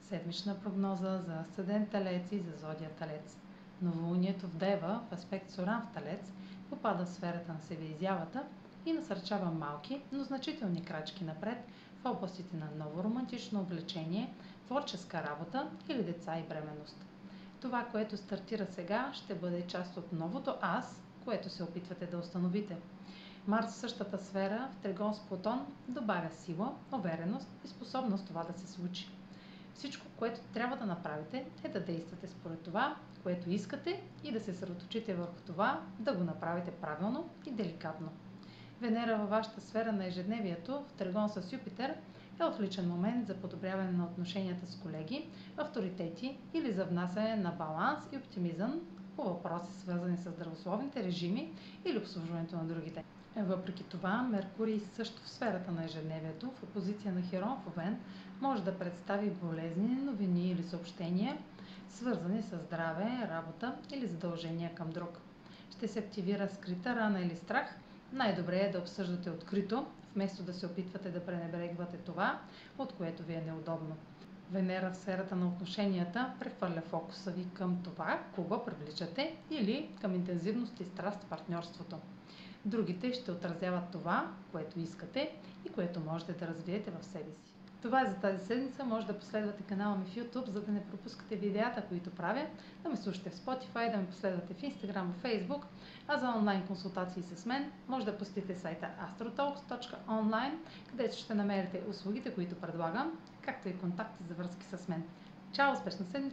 Седмична прогноза за асцендент Телец и за зодия Телец. Новолунието в Дева в аспект с Уран в Телец попада в сферата на себеизявата и насърчава малки, но значителни крачки напред в областите на ново романтично облечение, творческа работа или деца и бременност. Това, което стартира сега, ще бъде част от новото аз, което се опитвате да установите. Марс в същата сфера в тригон с Плутон добавя сила, увереност и способност това да се случи. Всичко, което трябва да направите, е да действате според това, което искате и да се съсредоточите върху това, да го направите правилно и деликатно. Венера във вашата сфера на ежедневието в тригон с Юпитер е отличен момент за подобряване на отношенията с колеги, авторитети или за внасяне на баланс и оптимизъм по въпроси, свързани с здравословните режими или обслужването на другите. Въпреки това, Меркурий също в сферата на ежедневието, в опозиция на Хирон в Овен, може да представи болезни новини или съобщения, свързани с здраве, работа или задължения към друг. Ще се активира скрита рана или страх. Най-добре е да обсъждате открито, вместо да се опитвате да пренебрегвате това, от което ви е неудобно. Венера в сферата на отношенията прехвърля фокуса ви към това, кого привличате или към интензивност и страст в партньорството. Другите ще отразяват това, което искате и което можете да развиете в себе си. Това е за тази седмица. Може да последвате канала ми в YouTube, за да не пропускате видеята, които правя, да ме слушате в Spotify, да ме последвате в Instagram, в Facebook, а за онлайн консултации с мен може да посетите сайта astrotalks.online, където ще намерите услугите, които предлагам, както и контакти за връзки с мен. Чао, успешна седмица!